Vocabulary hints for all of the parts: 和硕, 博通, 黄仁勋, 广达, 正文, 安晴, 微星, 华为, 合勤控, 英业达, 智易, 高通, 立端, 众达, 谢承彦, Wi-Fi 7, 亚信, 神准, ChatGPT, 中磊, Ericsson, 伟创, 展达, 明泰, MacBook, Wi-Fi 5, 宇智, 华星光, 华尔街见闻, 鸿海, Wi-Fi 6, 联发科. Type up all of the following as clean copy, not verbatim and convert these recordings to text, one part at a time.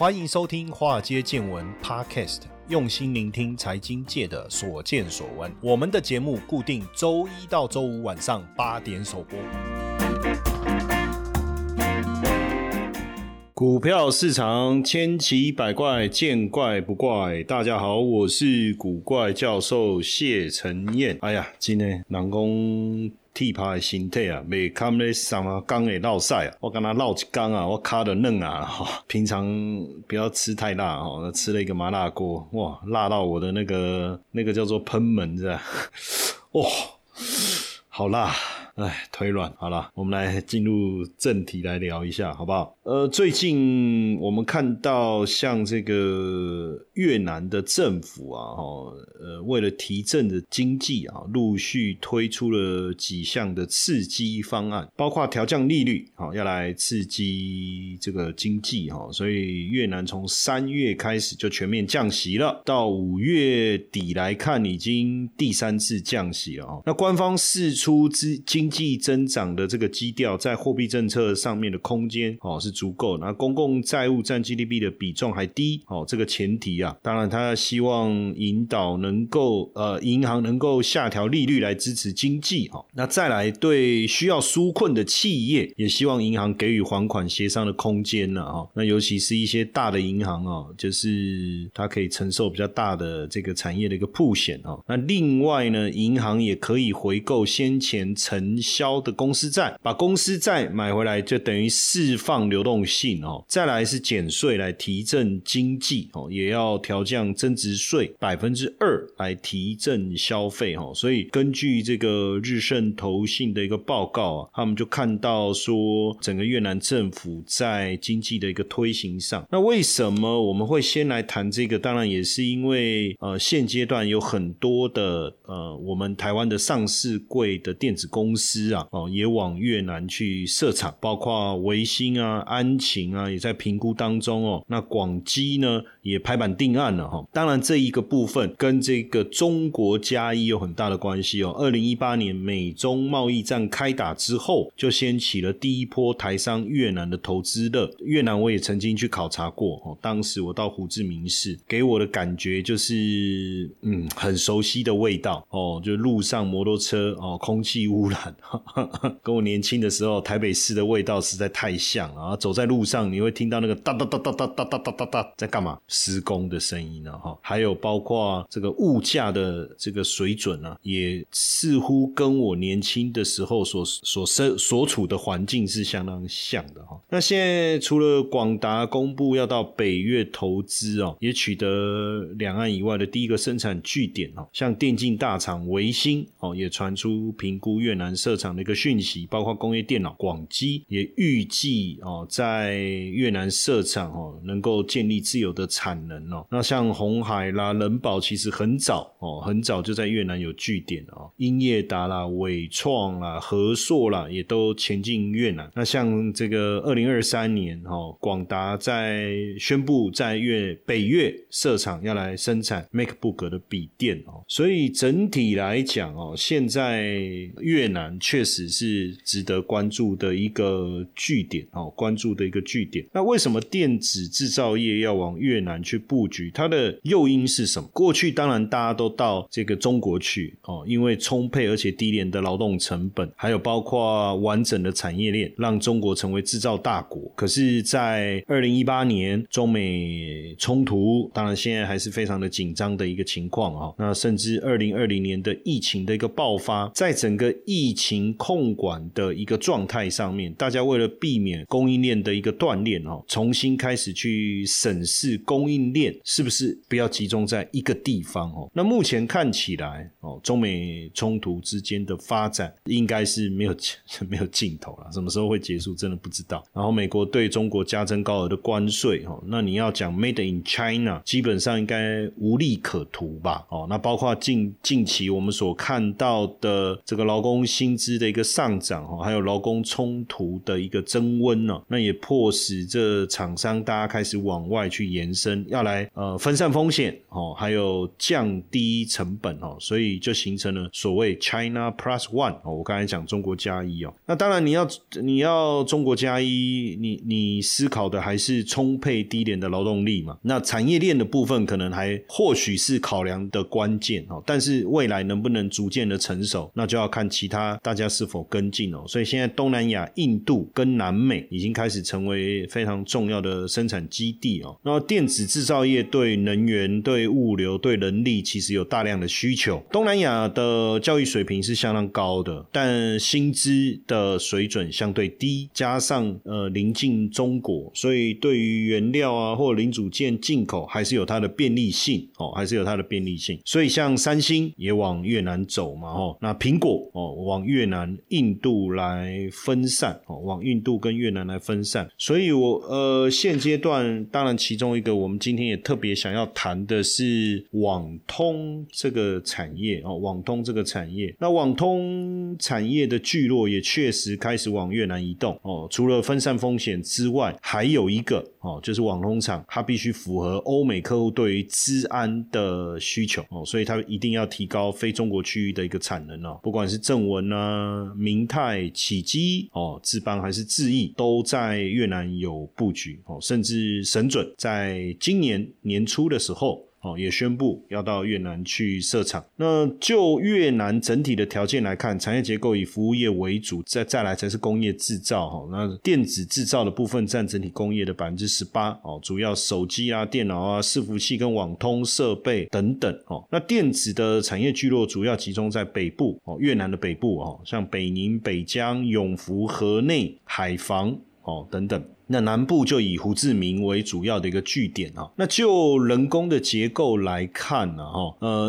欢迎收听华尔街见闻 Podcast， 用心聆听财经界的所见所闻。我们的节目固定周一到周五晚上8点首播。股票市场千奇百怪，见怪不怪。大家好，我是古怪教授谢承彦。哎呀，今天人说剃发的身体啊，袂堪咧三啊天的落屎啊！我跟他落一天啊，我脚就软啊！平常不要吃太辣哦，吃了一个麻辣锅，哇，辣到我的那个叫做喷门是吧？哇、哦，好辣！哎，腿软。好啦，我们来进入正题来聊一下，好不好？最近我们看到像这个越南的政府啊，为了提振的经济啊，陆续推出了几项的刺激方案，包括调降利率，要来刺激这个经济，所以越南从3月开始就全面降息了，到5月底来看已经第3次降息了。那官方释出经济增长的这个基调，在货币政策上面的空间是足够，那公共债务占 GDP 的比重还低，这个前提啊，当然他希望引导能够银行能够下调利率来支持经济，那再来对需要纾困的企业，也希望银行给予还款协商的空间啊，那尤其是一些大的银行啊，就是它可以承受比较大的这个产业的一个曝险啊，那另外呢，银行也可以回购先前承销的公司债，把公司债买回来就等于释放流动性哦。再来是减税来提振经济哦，也要调降增值税 2% 来提振消费哦。所以根据这个日盛投信的一个报告啊，他们就看到说整个越南政府在经济的一个推行上。那为什么我们会先来谈这个？当然也是因为现阶段有很多的我们台湾的上市柜的电子公司啊，也往越南去设厂，包括微星啊、安晴啊，也在评估当中哦。那广基呢，也拍板定案了哈。当然，这一个部分跟这个中国加一有很大的关系哦。2018年美中贸易战开打之后，就掀起了第一波台商越南的投资热。越南我也曾经去考察过哦，当时我到胡志明市，给我的感觉就是很熟悉的味道哦，就路上摩托车哦，空气污染跟我年轻的时候台北市的味道实在太像了，走在路上你会听到那个哒哒哒哒哒哒哒哒哒在干嘛施工的声音啊，还有包括这个物价的这个水准啊，也似乎跟我年轻的时候所处的环境是相当像的。那现在除了广达公布要到北越投资哦，也取得两岸以外的第一个生产据点哦，像电竞大厂微星哦，也传出评估越南设厂的一个讯息，包括工业电脑广基也预计在越南设厂能够建立自有的产能哦。那像鸿海啦、人保其实很早就在越南有据点哦，英业达啦、伟创啦、和硕啦也都前进越南。那像这个2023年广达在宣布在北越设厂要来生产 MacBook 的笔电哦，所以整体来讲哦，现在越南确实是值得关注的一个据点哦，关注的一个据点。那为什么电子制造业要往越南去布局？它的诱因是什么？过去当然大家都到这个中国去哦，因为充沛而且低廉的劳动成本，还有包括完整的产业链，让中国成为制造大国。可是在2018年中美冲突，当然现在还是非常的紧张的一个情况哦，那甚至2020年的疫情的一个爆发，在整个疫情控管的一个状态上面，大家为了避免供应链的一个断裂哦，重新开始去审视供应链是不是不要集中在一个地方哦。那目前看起来哦，中美冲突之间的发展应该是没有尽头啦，什么时候会结束真的不知道。然后美国对中国加征高额的关税哦，那你要讲 Made in China 基本上应该无利可图吧哦。那包括近期我们所看到的这个劳工薪薪资的一个上涨，还有劳工冲突的一个增温，那也迫使这厂商大家开始往外去延伸，要来分散风险，还有降低成本，所以就形成了所谓 China Plus One， 我刚才讲中国加一。那当然你要中国加一，你思考的还是充沛低廉的劳动力嘛。那产业链的部分可能还或许是考量的关键，但是未来能不能逐渐的成熟，那就要看其他大家是否跟进。所以现在东南亚、印度跟南美已经开始成为非常重要的生产基地。然后电子制造业对能源、对物流、对人力其实有大量的需求。东南亚的教育水平是相当高的，但薪资的水准相对低，加上临近中国，所以对于原料啊或零组件进口还是有它的便利性，还是有它的便利性。所以像三星也往越南走嘛，那苹果往越南、印度来分散，往印度跟越南来分散。所以我现阶段当然其中一个我们今天也特别想要谈的是网通这个产业，网通这个产业，那网通产业的聚落也确实开始往越南移动，除了分散风险之外，还有一个就是网通厂它必须符合欧美客户对于资安的需求，所以它一定要提高非中国区域的一个产能，不管是正文啊、明泰、启基、智邦还是智易，都在越南有布局，甚至神准在今年年初的时候也宣布要到越南去设厂。那就越南整体的条件来看，产业结构以服务业为主，再来才是工业制造，那电子制造的部分占整体工业的 18%， 主要手机啊、电脑啊、伺服器跟网通设备等等。那电子的产业聚落主要集中在北部，越南的北部，像北宁、北江、永福、河内、海防等等。那南部就以胡志明为主要的一个据点。那就人工的结构来看，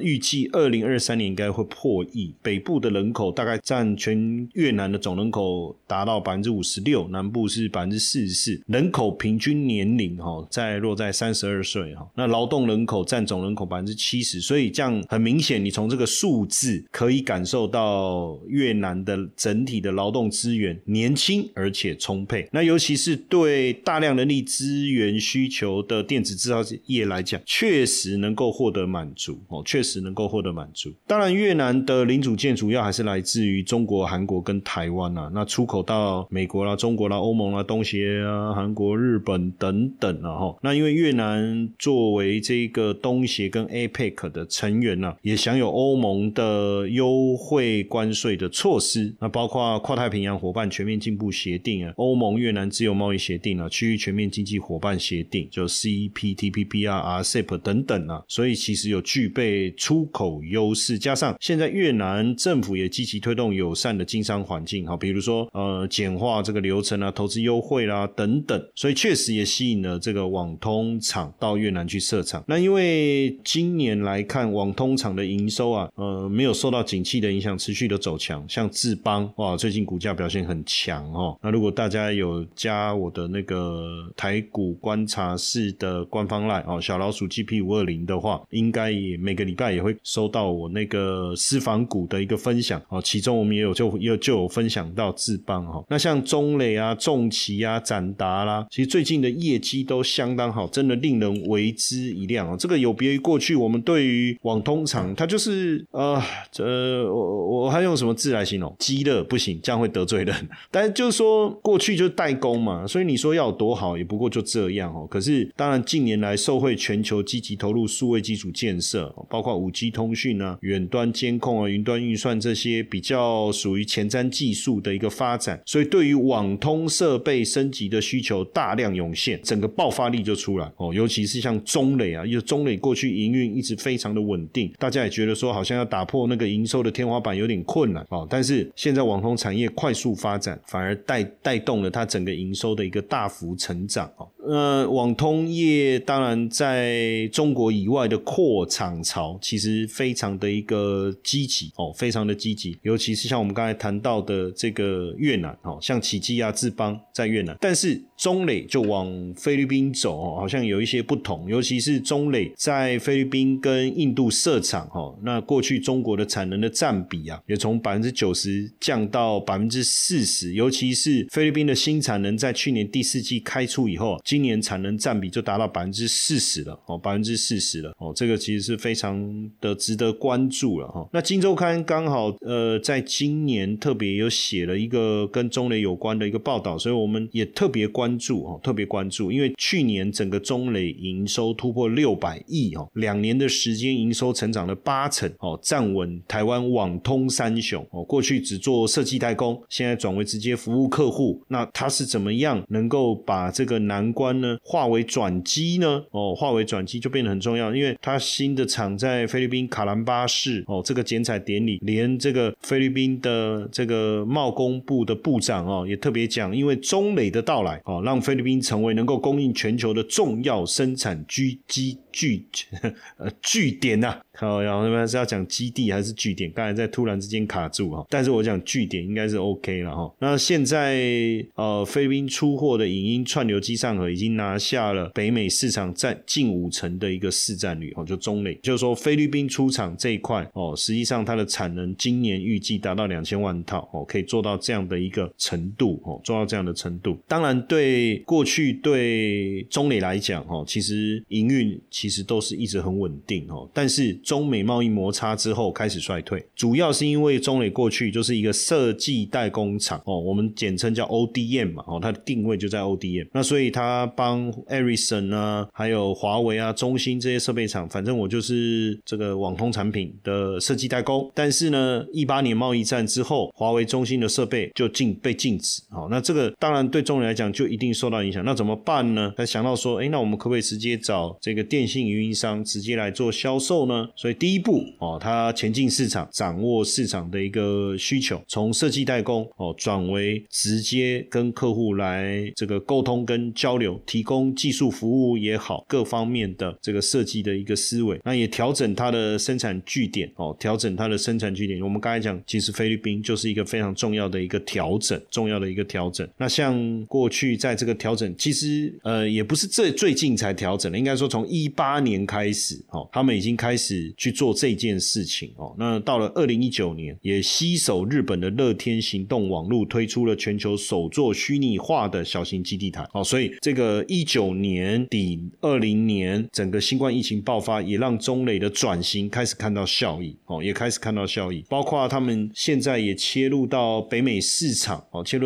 预计2023年应该会破亿。北部的人口大概占全越南的总人口达到 56%， 南部是 44%， 人口平均年龄落在32岁，那劳动人口占总人口 70%， 所以这样很明显，你从这个数字可以感受到越南的整体的劳动资源年轻而且充沛。那尤其是对大量人力资源需求的电子制造业来讲，确实能够获得满足，确实能够获得满足。当然越南的零组件主要还是来自于中国、韩国跟台湾啊，那出口到美国啦、中国啦、欧盟啦、东协啊、韩国、日本等等啊。那因为越南作为这个东协跟 APEC 的成员啊，也享有欧盟的优惠关税的措施，那包括跨太平洋伙伴全面进步协定啊、欧盟越南自由贸易协定啊、区域全面经济伙伴协定，就 CPTPP 啊、RCEP 等等啊，所以其实有具备出口优势，加上现在越南政府也积极推动友善的经商环境，好，比如说简化这个流程啊、投资优惠啦、等等，所以确实也吸引了这个网通厂到越南去设厂。那因为今年来看，网通厂的营收啊，没有受到景气的影响，持续的走强，像智邦哇，最近股价表现很强哦。那如果大家有加我的那个台股观察室的官方 LINE 小老鼠 GP520 的话，应该也每个礼拜也会收到我那个私房股的一个分享，其中我们也有 就有分享到智邦。那像中磊啊、重旗啊、展达啦，其实最近的业绩都相当好，真的令人为之一亮。这个有别于过去我们对于网通厂，它就是我还用什么字来形容？鸡肋不行，这样会得罪人，但是就是说过去就是代工嘛，所以你说要有多好也不过就这样。可是当然近年来受惠全球积极投入数位基础建设，包括 5G 通讯啊、远端监控啊、云端运算，这些比较属于前瞻技术的一个发展，所以对于网通设备升级的需求大量涌现，整个爆发力就出来。尤其是像中磊啊，因为中磊过去营运一直非常的稳定，大家也觉得说好像要打破那个营收的天花板有点困难，但是现在网通产业快速发展，反而带动了它整个营收的一个大幅成长。网通业当然在中国以外的扩厂潮其实非常的一个积极哦，非常的积极，尤其是像我们刚才谈到的这个越南哦，像奇迹啊、智邦在越南，但是中磊就往菲律宾走哦，好像有一些不同，尤其是中磊在菲律宾跟印度设厂哦，那过去中国的产能的占比啊，也从 90% 降到 40%， 尤其是菲律宾的新产能在去年第四季开出以后啊，今年产能占比就达到 40% 了哦， 40% 了哦，这个其实是非常的值得关注了哦。那今周刊刚好在今年特别有写了一个跟中磊有关的一个报道，所以我们也特别关注哦，特别关注，因为去年整个中磊营收突破600亿哦，2年的时间营收成长了8成哦，站稳台湾网通三雄哦，过去只做设计代工，现在转为直接服务客户，那他是怎么样能够把这个难关呢化为转机呢哦，化为转机就变得很重要，因为他新的厂在菲律宾卡兰巴市哦，这个剪彩典礼连这个菲律宾的这个贸工部的部长哦也特别讲，因为中磊的到来哦，让菲律宾成为能够供应全球的重要生产据点啊，好，然后是要讲基地还是据点，刚才在突然之间卡住哦，但是我讲据点应该是 OK 了哦。那现在菲律宾出货的影音串流机上盒已经拿下了北美市场占近50%的一个市占率哦，就中磊就是说菲律宾出厂这一块哦，实际上它的产能今年预计达到2000万套哦，可以做到这样的一个程度哦，做到这样的程度。当然对过去对中磊来讲哦，其实营运其实都是一直很稳定哦，但是中美贸易摩擦之后开始衰退，主要是因为中磊过去就是一个设计代工厂哦，我们简称叫 ODM 嘛哦，它的定位就在 ODM， 那所以它帮 Ericsson 啊还有华为啊、中兴这些设备厂，反正我就是这个网通产品的设计代工，但是呢18年贸易战之后，华为中兴的设备就被禁止哦，那这个当然对中磊来讲就一定受到影响，那怎么办呢？他想到说那我们可不可以直接找这个电信运营商直接来做销售呢？所以第一步哦，他前进市场，掌握市场的一个需求，从设计代工哦转为直接跟客户来这个沟通跟交流，提供技术服务也好，各方面的这个设计的一个思维，那也调整它的生产据点哦，调整它的生产据点。我们刚才讲，其实菲律宾就是一个非常重要的一个调整，重要的一个调整。那像过去在这个调整，其实也不是最近才调整的，应该说从18年开始哦，他们已经开始去做这件事情哦。那到了2019年，也携手日本的乐天行动网络推出了全球首座虚拟化的小型基地台哦，所以这个19年底20年整个新冠疫情爆发，也让中磊的转型开始看到效益哦，也开始看到效益，包括他们现在也切入到北美市场哦，切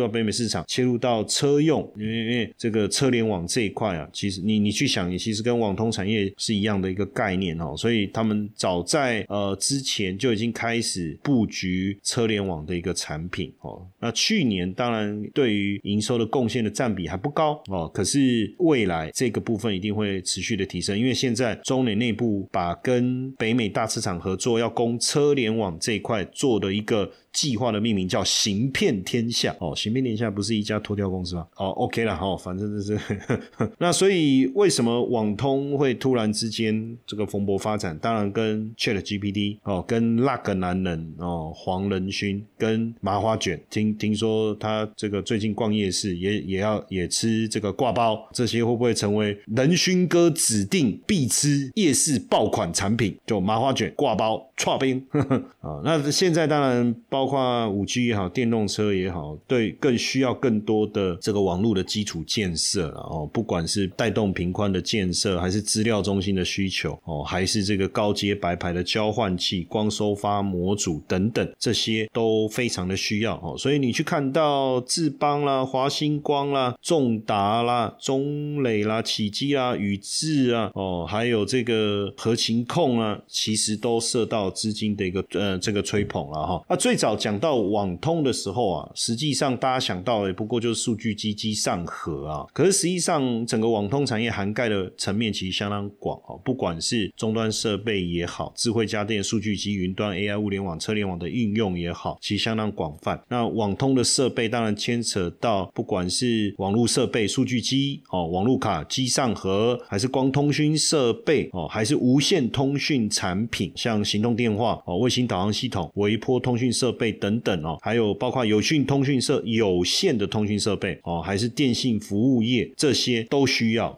入到车用，因为这个车联网这一块啊，其实你去想，也其实跟网通产业是一样的一个概念哦，所以他们早在之前就已经开始布局车联网的一个产品哦。那去年当然对于营收的贡献的占比还不高哦，可是未来这个部分一定会持续的提升，因为现在中磊内部把跟北美大市场合作，要供车联网这一块做的一个计划的命名叫行遍天下哦，行遍天下不是一家脱掉公司吗？哦 OK 啦哦，反正就是那所以为什么网通会突然之间这个蓬勃发展，当然跟 ChatGPT 哦，跟那个男人哦黄仁勋，跟麻花卷，听说他这个最近逛夜市也吃这个挂包，这些会不会成为仁勋哥指定必吃夜市爆款产品，就麻花卷、挂包、剉冰哦，那现在当然包括 5G 也好，电动车也好，对更需要更多的这个网络的基础建设哦，不管是带动频宽的建设，还是资料中心的需求哦，还是这个高阶白牌的交换器、光收发模组等等，这些都非常的需要哦。所以你去看到智邦啦、华星光啦、众达啦、中磊啦、启碁啦、宇智啊哦，还有这个合勤控啊，其实都受到资金的一个这个吹捧啦哈。那最早讲到网通的时候啊，实际上大家想到也不过就是数据机上盒啊，可是实际上整个网通产业涵盖的层面其实相当广哦，不管是终端设备也好，智慧家电、数据机、云端、AI、物联网、车联网的应用也好，其实相当广泛。那网通的设备当然牵扯到不管是网络设备、数据机、网路卡、机上盒，还是光通讯设备，还是无线通讯产品，像行动电话、卫星导航系统、微波通讯设备等等，还有包括有线的通讯设备，还是电信服务业，这些都需要，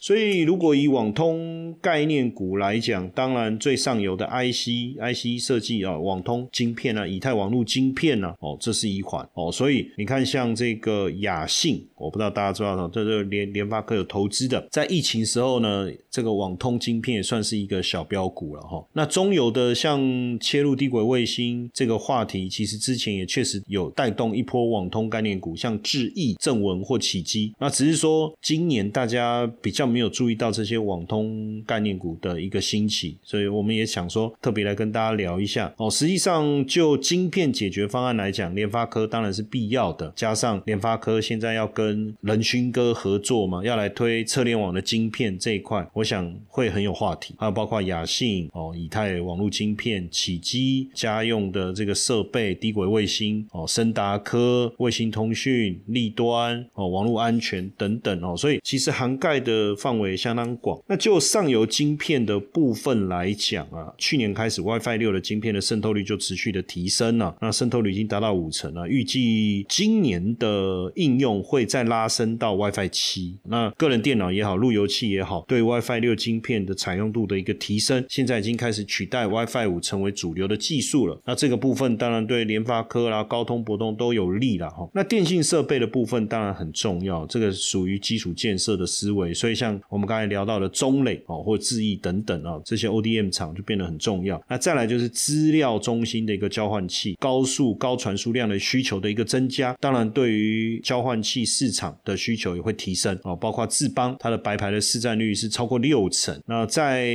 所以如果以网通概念股来讲，当然最上游的 IC 设计，网通晶片啊，以太网路晶片啊，这是一环。所以你看像这个亚信，我不知道大家知道，这是联发科有投资的，在疫情时候呢，这个网通晶片也算是一个小标股了。那中游的像切入低轨卫星这个话题，其实之前也确实有带动一波网通概念股，像智易、正文或启碁。那只是说今年大家比较没有注意到这些网通概念股的一个兴起，所以我们也想说特别来跟大家聊一下。实际上就晶片解决方案来讲，联发科当然是必要的，加上联发科现在要跟仁勋哥合作嘛，要来推车联网的晶片这一块，我想会很有话题。还有包括亚信、以太网络晶片、启碁、家用的这个设备、低轨卫星、森达科、卫星通讯、立端、网络安全等等，所以其实涵盖的范围相当广。那就上游晶片的部分来讲啊，去年开始 Wi-Fi 6的晶片的渗透率就持续的提升了，那渗透率已经达到50%了，预计今年的应用会再拉升到 Wi-Fi 7。那个人电脑也好，路由器也好，对 Wi-Fi 6晶片的采用度的一个提升，现在已经开始取代 Wi-Fi 5成为主流的技术了。那这个部分当然对联发科啦、高通、博通都有利啦。那电信设备的部分当然很重要，这个属于基础建设的思维，所以像我们刚才聊到的中磊或智易等等这些 ODM 厂就变得很重要。那再来就是资料中心的一个交换器，高速高传输量的需求的一个增加，当然对于交换器市场的需求也会提升，包括智邦它的白牌的市占率是超过60%。那在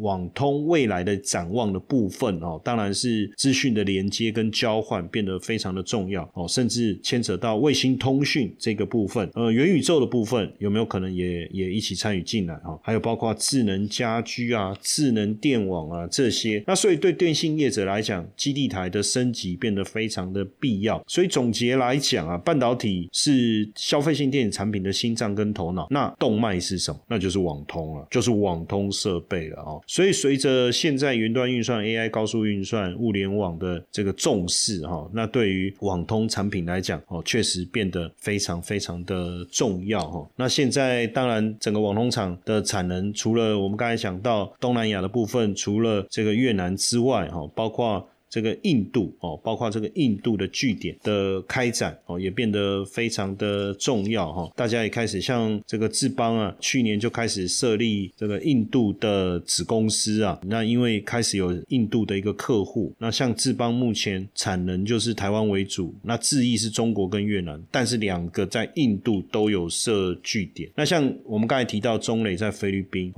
网通未来的展望的部分，当然是资讯的连接跟交换变得非常的重要，甚至牵扯到卫星通讯这个部分，元宇宙的部分有没有可能也一起参与进来，还有包括智能家居啊、智能电网啊这些。那所以对电信业者来讲，基地台的升级变得非常的必要。所以总结来讲啊，半导体是消费性电子产品的心脏跟头脑，那动脉是什么？那就是网通了，就是网通设备了。所以随着现在云端运算、 AI 高速运算、物联网的这个重视，那对于网通产品来讲确实变得非常非常的重要。那现在当然整个网通厂的产能，除了我们刚才讲到东南亚的部分，除了这个越南之外，包括这个印度，包括这个印度的据点的开展也变得非常的重要。大家也开始像这个智邦啊，去年就开始设立这个印度的子公司啊，那因为开始有印度的一个客户。那像智邦目前产能就是台湾为主，那智易是中国跟越南，但是两个在印度都有设据点。那像我们刚才提到中磊在菲律宾，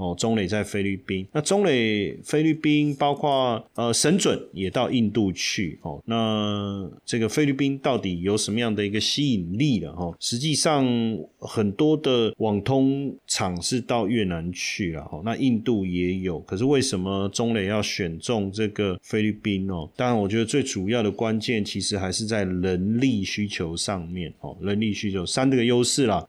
那中磊菲律宾包括神准也到印度去，那这个菲律宾到底有什么样的一个吸引力了？实际上很多的网通厂是到越南去了，那印度也有，可是为什么中磊要选中这个菲律宾？当然我觉得最主要的关键其实还是在人力需求上面，人力需求三个优势啦。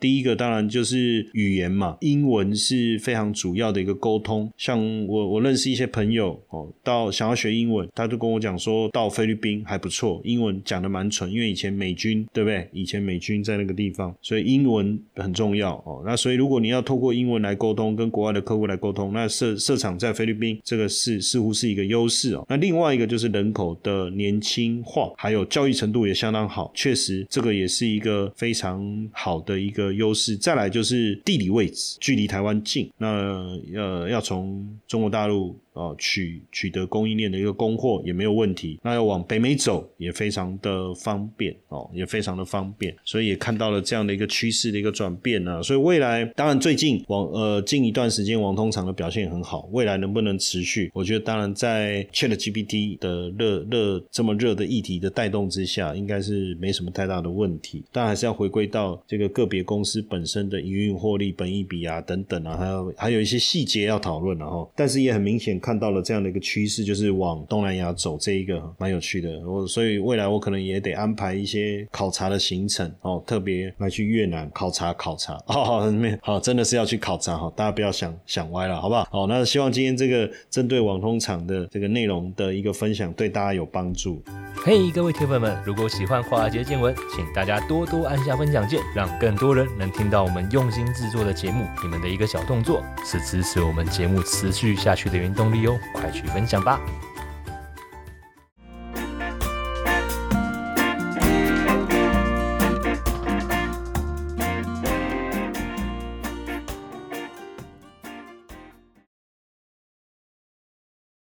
第一个当然就是语言嘛，英文是非常主要的一个沟通。像我认识一些朋友到想要学英文，他就跟我讲说到菲律宾还不错，英文讲得蛮纯，因为以前美军，对不对？以前美军在那个地方，所以英文很重要。那所以如果你要透过英文来沟通，跟国外的客户来沟通，那设厂在菲律宾这个似乎是一个优势。那另外一个就是人口的年轻化，还有教育程度也相当好，确实这个也是一个非常好的一个优势。再来就是地理位置，距离台湾近，那要从中国大陆取得供应链的一个供货也没有问题，那要往北美走也非常的方便哦，也非常的方便，所以也看到了这样的一个趋势的一个转变啊。所以未来当然最近近一段时间网通厂的表现也很好，未来能不能持续，我觉得当然在 ChatGPT 的这么热的议题的带动之下，应该是没什么太大的问题，但还是要回归到这个个别公司本身的营运获利、本益比啊等等啊，还有一些细节要讨论啊。但是也很明显看到了这样的一个趋势，就是往东南亚走，这一个蛮有趣的。所以未来我可能也得安排一些考察的行程哦，特别来去越南考察好，真的是要去考察哈，大家不要想歪了，好不好？好，那希望今天这个针对网通厂的这个内容的一个分享对大家有帮助。嘿，各位铁粉们，如果喜欢华尔街见闻，请大家多多按下分享键，让更多人能听到我们用心制作的节目。你们的一个小动作是支持我们节目持续下去的原动力哦，快去分享吧。